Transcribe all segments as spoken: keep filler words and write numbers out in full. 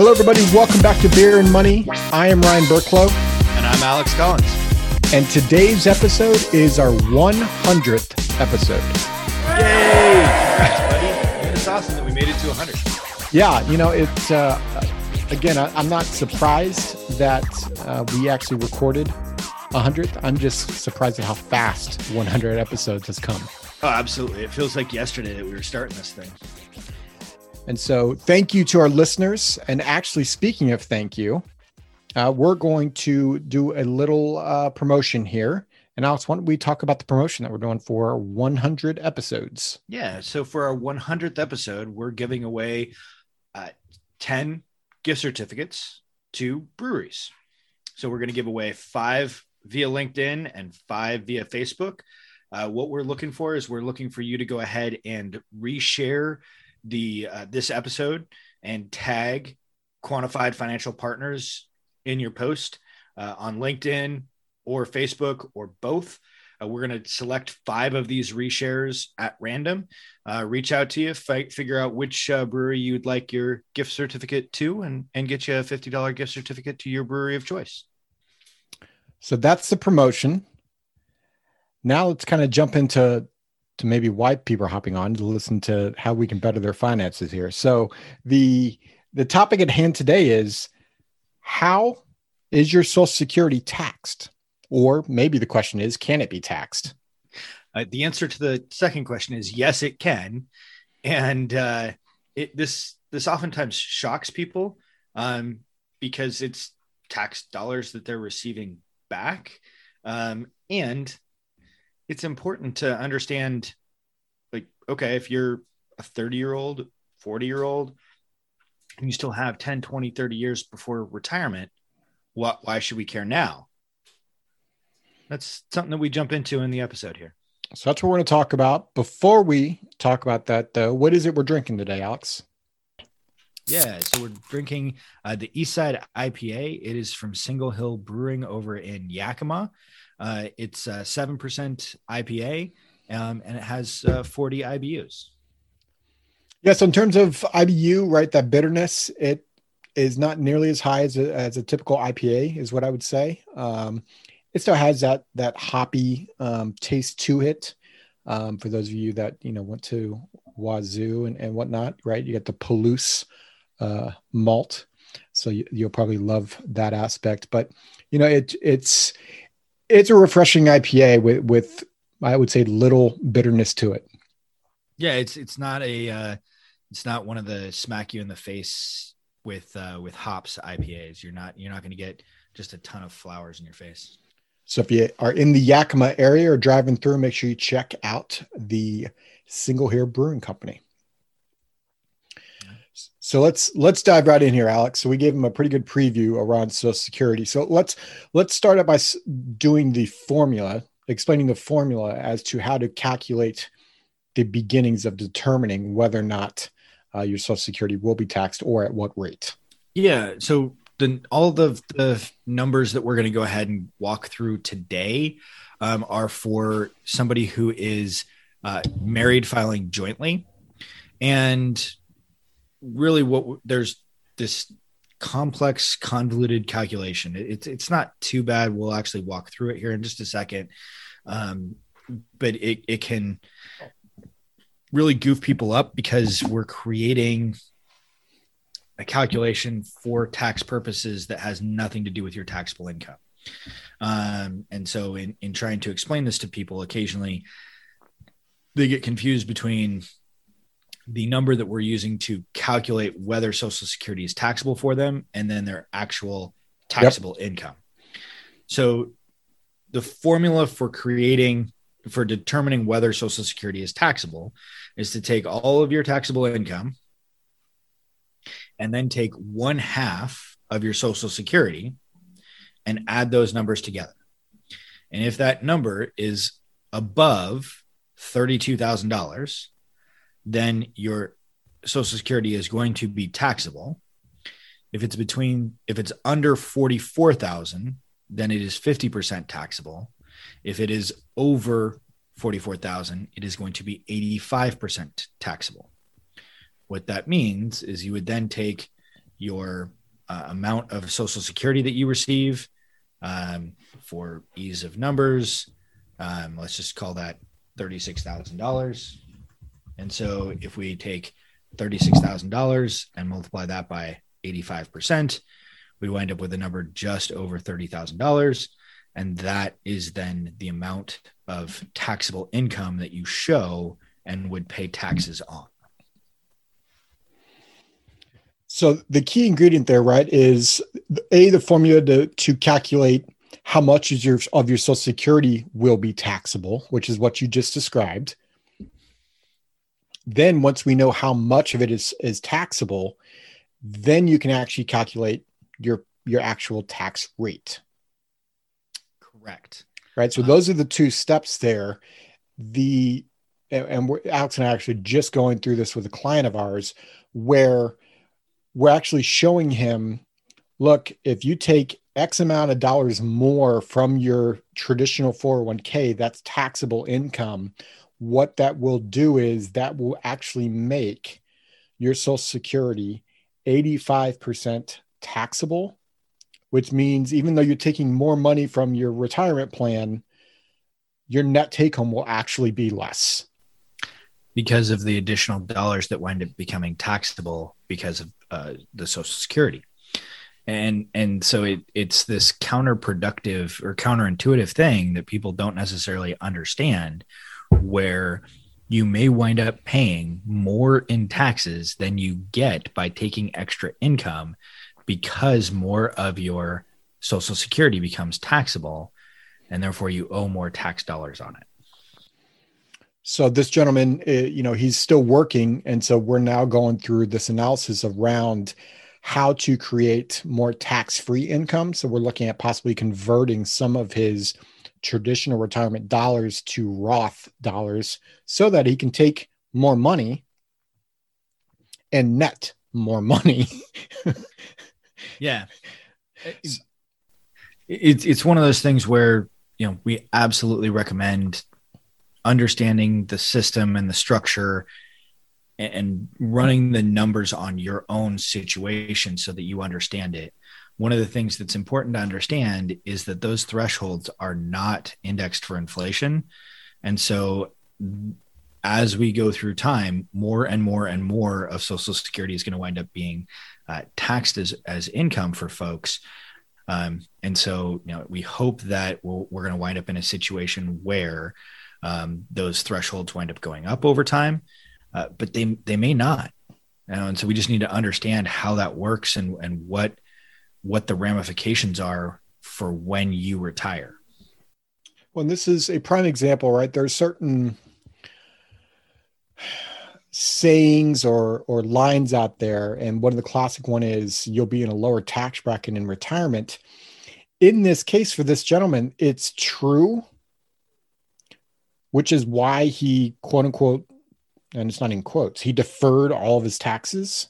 Hello, everybody. Welcome back to Beer and Money. I am Ryan Burklow. And I'm Alex Collins. And today's episode is our one hundredth episode. Yay! Thanks, buddy. And it's awesome that we made it to one hundred. Yeah, you know, it's, uh, again, I, I'm not surprised that uh, we actually recorded one hundred. I'm just surprised at how fast one hundred episodes has come. Oh, absolutely. It feels like yesterday that we were starting this thing. And so thank you to our listeners. And actually, speaking of thank you, uh, we're going to do a little uh, promotion here. And Alex, why don't we talk about the promotion that we're doing for one hundred episodes? Yeah. So for our one hundredth episode, we're giving away uh, ten gift certificates to breweries. So we're going to give away five via LinkedIn and five via Facebook. Uh, what we're looking for is we're looking for you to go ahead and reshare the uh, this episode and tag Quantified Financial Partners in your post uh, on LinkedIn or Facebook or both. Uh, we're going to select five of these reshares at random, uh, reach out to you, fight, figure out which uh, brewery you'd like your gift certificate to, and, and get you a fifty dollars gift certificate to your brewery of choice. So that's the promotion. Now let's kind of jump into to maybe why people are hopping on to listen to how we can better their finances here. So the the topic at hand today is, how is your Social Security taxed? Or maybe the question is, can it be taxed? Uh, the answer to the second question is yes, it can. And uh, it, this this oftentimes shocks people um, because it's tax dollars that they're receiving back. Um, and it's important to understand, like, okay, if you're a thirty-year-old, forty-year-old, and you still have ten, twenty, thirty years before retirement, what, why should we care now? That's something that we jump into in the episode here. So that's what we're going to talk about. Before we talk about that, though, what is it we're drinking today, Alex? Yeah, so we're drinking uh, the Eastside I P A. It is from Single Hill Brewing over in Yakima. Uh, it's a seven percent I P A, um, and it has uh, forty I B Us. Yeah, so in terms of I B U, right, that bitterness, it is not nearly as high as a, as a typical I P A is what I would say. Um, it still has that that hoppy um, taste to it. Um, for those of you that, you know, went to Wazoo and, and whatnot, right, you got the Palouse uh, malt. So you, you'll probably love that aspect. But, you know, it it's... It's a refreshing I P A with, with, I would say, little bitterness to it. Yeah, it's it's not a uh, it's not one of the smack you in the face with uh, with hops I P As. You're not you're not going to get just a ton of flowers in your face. So if you are in the Yakima area or driving through, make sure you check out the Single Hill Brewing Company. So let's let's dive right in here, Alex. So we gave him a pretty good preview around Social Security. So let's let's start out by doing the formula, explaining the formula as to how to calculate the beginnings of determining whether or not uh, your Social Security will be taxed or at what rate. Yeah. So the, all the, the numbers that we're going to go ahead and walk through today um, are for somebody who is uh, married filing jointly. And really what there's this complex convoluted calculation. It's, it's not too bad. We'll actually walk through it here in just a second. Um, but it, it can really goof people up because we're creating a calculation for tax purposes that has nothing to do with your taxable income. Um, and so in, in trying to explain this to people, occasionally they get confused between the number that we're using to calculate whether Social Security is taxable for them and then their actual taxable yep. income. So the formula for creating, for determining whether Social Security is taxable is to take all of your taxable income and then take one half of your Social Security and add those numbers together. And if that number is above thirty-two thousand dollars, then your Social Security is going to be taxable. If it's between, if it's under forty-four thousand, then it is fifty percent taxable. If it is over forty-four thousand, it is going to be eighty-five percent taxable. What that means is you would then take your uh, amount of Social Security that you receive, um, for ease of numbers. Um, let's just call that thirty-six thousand dollars. And so if we take thirty-six thousand dollars and multiply that by eighty-five percent, we wind up with a number just over thirty thousand dollars. And that is then the amount of taxable income that you show and would pay taxes on. So the key ingredient there, right, is A, the formula to, to calculate how much is your, of your Social Security will be taxable, which is what you just described. Then once we know how much of it is, is taxable, then you can actually calculate your, your actual tax rate. Correct. Right. So um, those are the two steps there. The, and we're, Alex and I are actually just going through this with a client of ours where we're actually showing him, look, if you take X amount of dollars more from your traditional four oh one k, that's taxable income. What that will do is that will actually make your Social Security eighty-five percent taxable, which means even though you're taking more money from your retirement plan, your net take home will actually be less. Because of the additional dollars that wind up becoming taxable because of uh, the Social Security. And and so it it's this counterproductive or counterintuitive thing that people don't necessarily understand, where you may wind up paying more in taxes than you get by taking extra income, because more of your Social Security becomes taxable and therefore you owe more tax dollars on it. So this gentleman, you know, he's still working. And so we're now going through this analysis around how to create more tax-free income. So we're looking at possibly converting some of his traditional retirement dollars to Roth dollars so that he can take more money and net more money. Yeah. It's, it's one of those things where, you know, we absolutely recommend understanding the system and the structure and running the numbers on your own situation so that you understand it. One of the things that's important to understand is that those thresholds are not indexed for inflation. And so as we go through time, more and more and more of Social Security is going to wind up being uh, taxed as, as income for folks. Um, and so, you know, we hope that we'll, we're going to wind up in a situation where um, those thresholds wind up going up over time, uh, but they, they may not. And so we just need to understand how that works and, and what, what the ramifications are for when you retire. Well, and this is a prime example, right? There are certain sayings or, or lines out there. And one of the classic one is you'll be in a lower tax bracket in retirement. In this case, for this gentleman, it's true, which is why he quote unquote, and it's not in quotes, he deferred all of his taxes,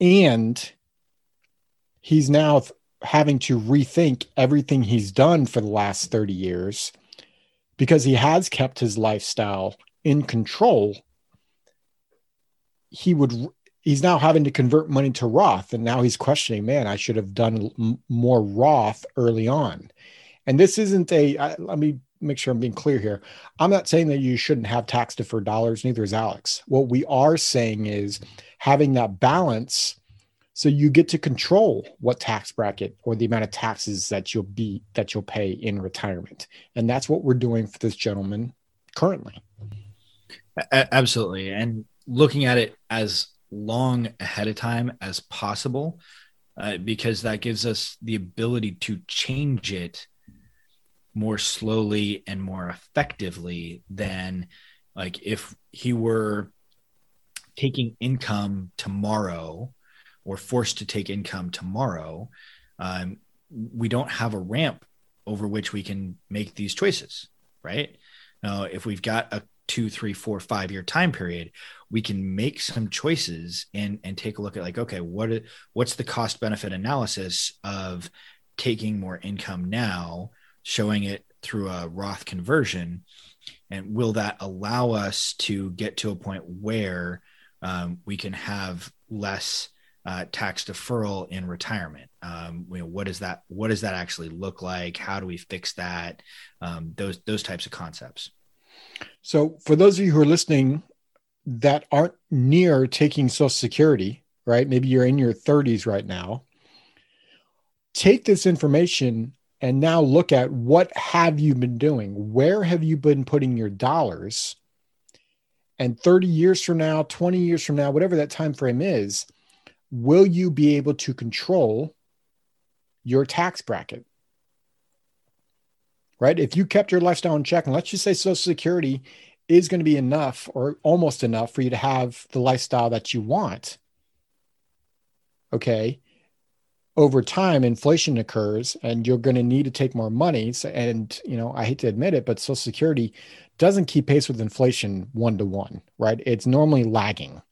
and he's now having to rethink everything he's done for the last thirty years because he has kept his lifestyle in control. He would, he's now having to convert money to Roth. And now he's questioning, man, I should have done more Roth early on. And this isn't a, I, let me make sure I'm being clear here. I'm not saying that you shouldn't have tax deferred dollars. Neither is Alex. What we are saying is having that balance, so you get to control what tax bracket or the amount of taxes that you'll be, that you'll pay in retirement. And that's what we're doing for this gentleman currently. Absolutely. And looking at it as long ahead of time as possible, uh, because that gives us the ability to change it more slowly and more effectively than like if he were taking income tomorrow, or forced to take income tomorrow, um, we don't have a ramp over which we can make these choices, right? Now, if we've got a two, three, four, five year time period, we can make some choices and, and take a look at like, okay, what what's the cost benefit analysis of taking more income now, showing it through a Roth conversion? And will that allow us to get to a point where um, we can have less uh, tax deferral in retirement. Um, you know, what is that? What does that actually look like? How do we fix that? Um, those those types of concepts. So, for those of you who are listening that aren't near taking Social Security, right? Maybe you're in your thirties right now. Take this information and now look at what have you been doing? Where have you been putting your dollars? And thirty years from now, twenty years from now, whatever that time frame is, will you be able to control your tax bracket? Right? If you kept your lifestyle in check, and let's just say Social Security is going to be enough or almost enough for you to have the lifestyle that you want. Okay. Over time, inflation occurs and you're going to need to take more money. And, you know, I hate to admit it, but Social Security doesn't keep pace with inflation one to one, right? It's normally lagging.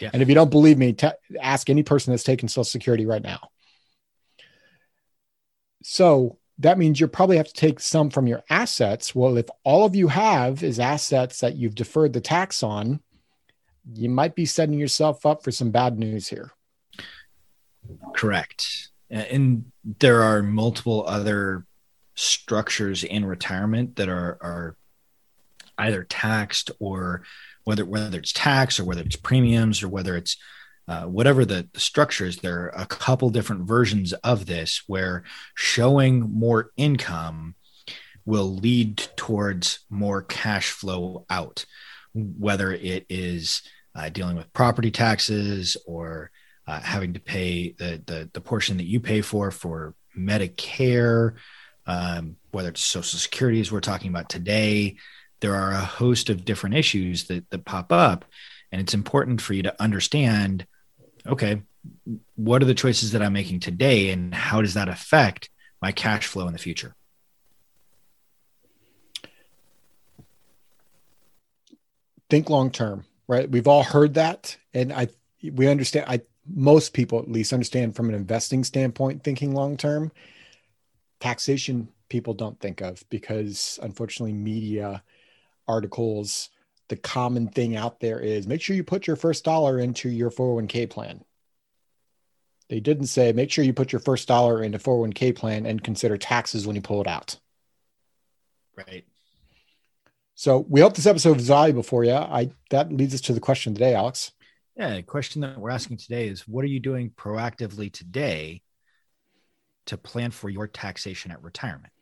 Yeah. And if you don't believe me, t- ask any person that's taking Social Security right now. So that means you probably have to take some from your assets. Well, if all of you have is assets that you've deferred the tax on, you might be setting yourself up for some bad news here. Correct. And there are multiple other structures in retirement that are, are either taxed or whether whether it's tax or whether it's premiums or whether it's uh, whatever the, the structure is, there are a couple different versions of this where showing more income will lead towards more cash flow out, whether it is uh, dealing with property taxes or Uh, having to pay the, the the portion that you pay for for Medicare, um, whether it's Social Security as we're talking about today. There are a host of different issues that that pop up, and it's important for you to understand, okay, what are the choices that I'm making today, and how does that affect my cash flow in the future? Think long term, right? We've all heard that, and I we understand. I. Most people at least understand from an investing standpoint, thinking long-term. Taxation people don't think of because unfortunately media articles, the common thing out there is make sure you put your first dollar into your four oh one k plan. They didn't say, make sure you put your first dollar into four oh one k plan and consider taxes when you pull it out. Right. So we hope this episode is valuable for you. I, that leads us to the question today, Alex. Yeah, the question that we're asking today is, what are you doing proactively today to plan for your taxation at retirement?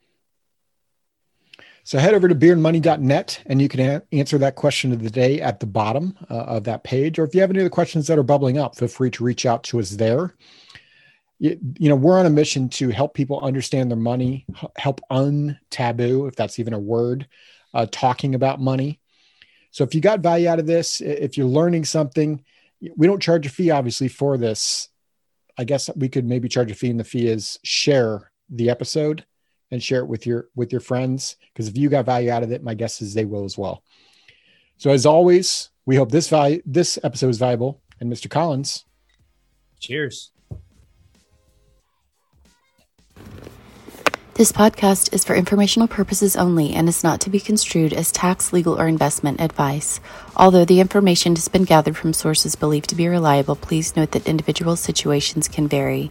So head over to beer and money dot net and you can a- answer that question of the day at the bottom uh, of that page. Or if you have any other questions that are bubbling up, feel free to reach out to us there. You, you know, we're on a mission to help people understand their money, help untaboo, if that's even a word, uh, talking about money. So if you got value out of this, if you're learning something, we don't charge a fee, obviously, for this. I guess we could maybe charge a fee, and the fee is share the episode and share it with your with your friends. Because if you got value out of it, my guess is they will as well. So as always, we hope this value this episode is valuable. And Mister Collins, cheers. This podcast is for informational purposes only and is not to be construed as tax, legal, or investment advice. Although the information has been gathered from sources believed to be reliable, please note that individual situations can vary.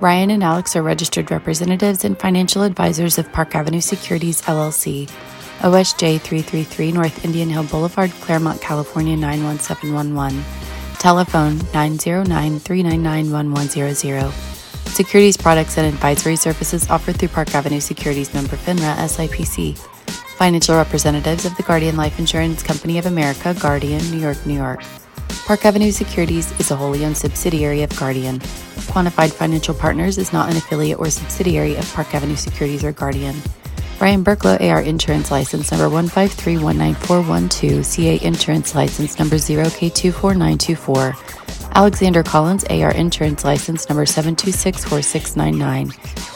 Ryan and Alex are registered representatives and financial advisors of Park Avenue Securities, L L C, O S J three thirty-three North Indian Hill Boulevard, Claremont, California, nine one seven one one. Telephone nine zero nine, three nine nine, one one zero zero. Securities products and advisory services offered through Park Avenue Securities, member FINRA, S I P C. Financial representatives of the Guardian Life Insurance Company of America, Guardian, New York, New York. Park Avenue Securities is a wholly owned subsidiary of Guardian. Quantified Financial Partners is not an affiliate or subsidiary of Park Avenue Securities or Guardian. Ryan Burklow, A R Insurance License Number one five three one nine four one two, C A Insurance License Number zero K two four nine two four. Alexander Collins, A R Insurance License Number seven two six four six nine nine,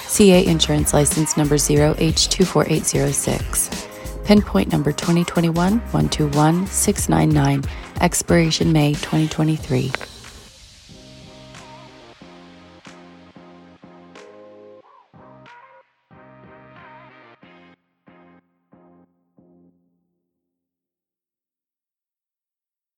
C A Insurance License Number zero H two four eight zero six, Pinpoint Number twenty twenty-one one two one six nine nine, Expiration May twenty twenty-three.